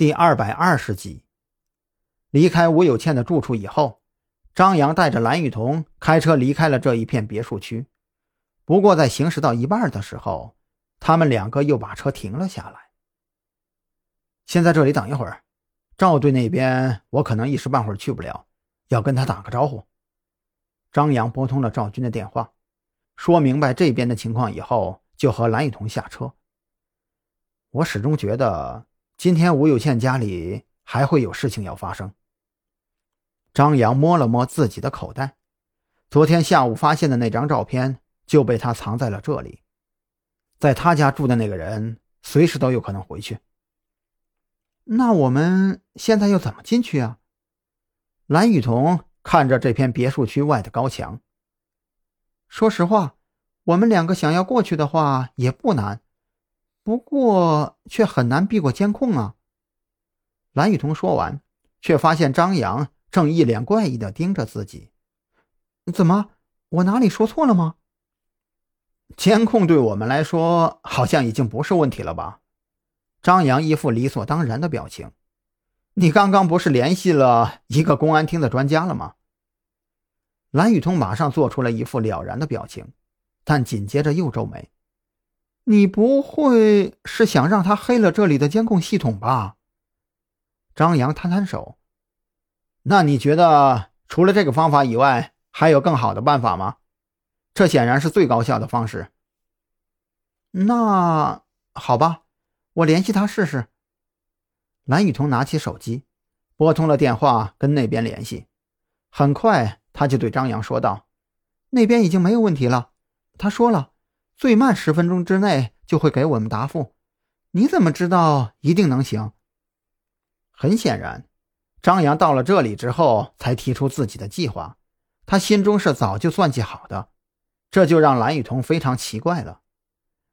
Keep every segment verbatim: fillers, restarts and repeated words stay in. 第二百二十集。离开吴有倩的住处以后，张扬带着蓝雨桐开车离开了这一片别墅区。不过在行驶到一半的时候，他们两个又把车停了下来。先在这里等一会儿，赵队那边我可能一时半会儿去不了，要跟他打个招呼。张扬拨通了赵军的电话，说明白这边的情况以后，就和蓝雨桐下车。我始终觉得今天吴有倩家里还会有事情要发生。张扬摸了摸自己的口袋，昨天下午发现的那张照片就被他藏在了这里。在他家住的那个人随时都有可能回去。那我们现在又怎么进去啊？蓝雨桐看着这片别墅区外的高墙。说实话，我们两个想要过去的话也不难，不过却很难避过监控啊。蓝雨桐说完，却发现张扬正一脸怪异地盯着自己。怎么，我哪里说错了吗？监控对我们来说好像已经不是问题了吧？张扬一副理所当然的表情。你刚刚不是联系了一个公安厅的专家了吗？蓝雨桐马上做出了一副了然的表情，但紧接着又皱眉。你不会是想让他黑了这里的监控系统吧？张扬摊摊手。那你觉得除了这个方法以外，还有更好的办法吗？这显然是最高效的方式。那好吧，我联系他试试。蓝雨桐拿起手机，拨通了电话跟那边联系。很快他就对张扬说道，那边已经没有问题了，他说了最慢十分钟之内就会给我们答复。你怎么知道一定能行？很显然，张扬到了这里之后才提出自己的计划，他心中是早就算计好的，这就让蓝雨桐非常奇怪了。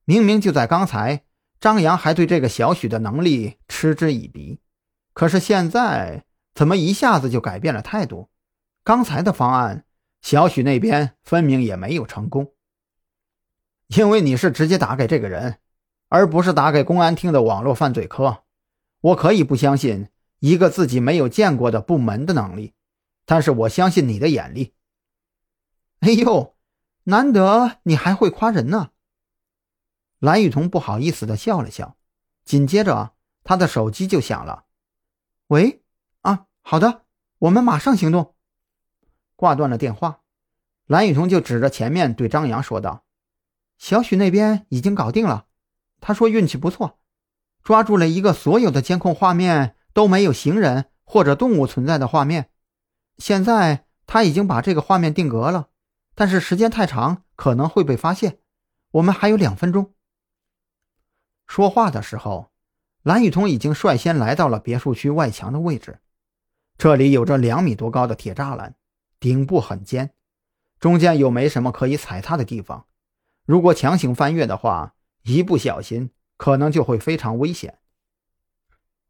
明明就在刚才，张扬还对这个小许的能力嗤之以鼻，可是现在怎么一下子就改变了态度？刚才的方案，小许那边分明也没有成功。因为你是直接打给这个人，而不是打给公安厅的网络犯罪科。我可以不相信一个自己没有见过的部门的能力，但是我相信你的眼力。哎呦，难得你还会夸人呢。蓝雨桐不好意思地笑了笑，紧接着他的手机就响了。喂，啊，好的，我们马上行动。挂断了电话，蓝雨桐就指着前面对张扬说道，小许那边已经搞定了，他说运气不错，抓住了一个所有的监控画面都没有行人或者动物存在的画面。现在他已经把这个画面定格了，但是时间太长可能会被发现，我们还有两分钟。说话的时候，蓝雨桐已经率先来到了别墅区外墙的位置。这里有着两米多高的铁栅栏，顶部很尖，中间又没什么可以踩踏的地方。如果强行翻越的话，一不小心可能就会非常危险。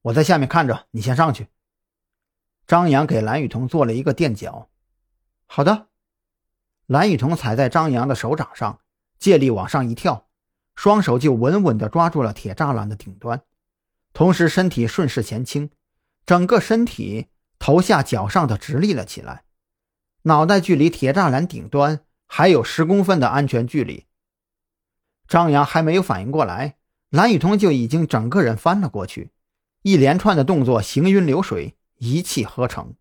我在下面看着，你先上去。张扬给蓝雨桐做了一个垫脚。好的。蓝雨桐踩在张扬的手掌上，借力往上一跳，双手就稳稳地抓住了铁栅栏的顶端，同时身体顺势前倾，整个身体头下脚上的直立了起来，脑袋距离铁栅栏顶端还有十公分的安全距离。张扬还没有反应过来，蓝雨桐就已经整个人翻了过去，一连串的动作行云流水，一气呵成。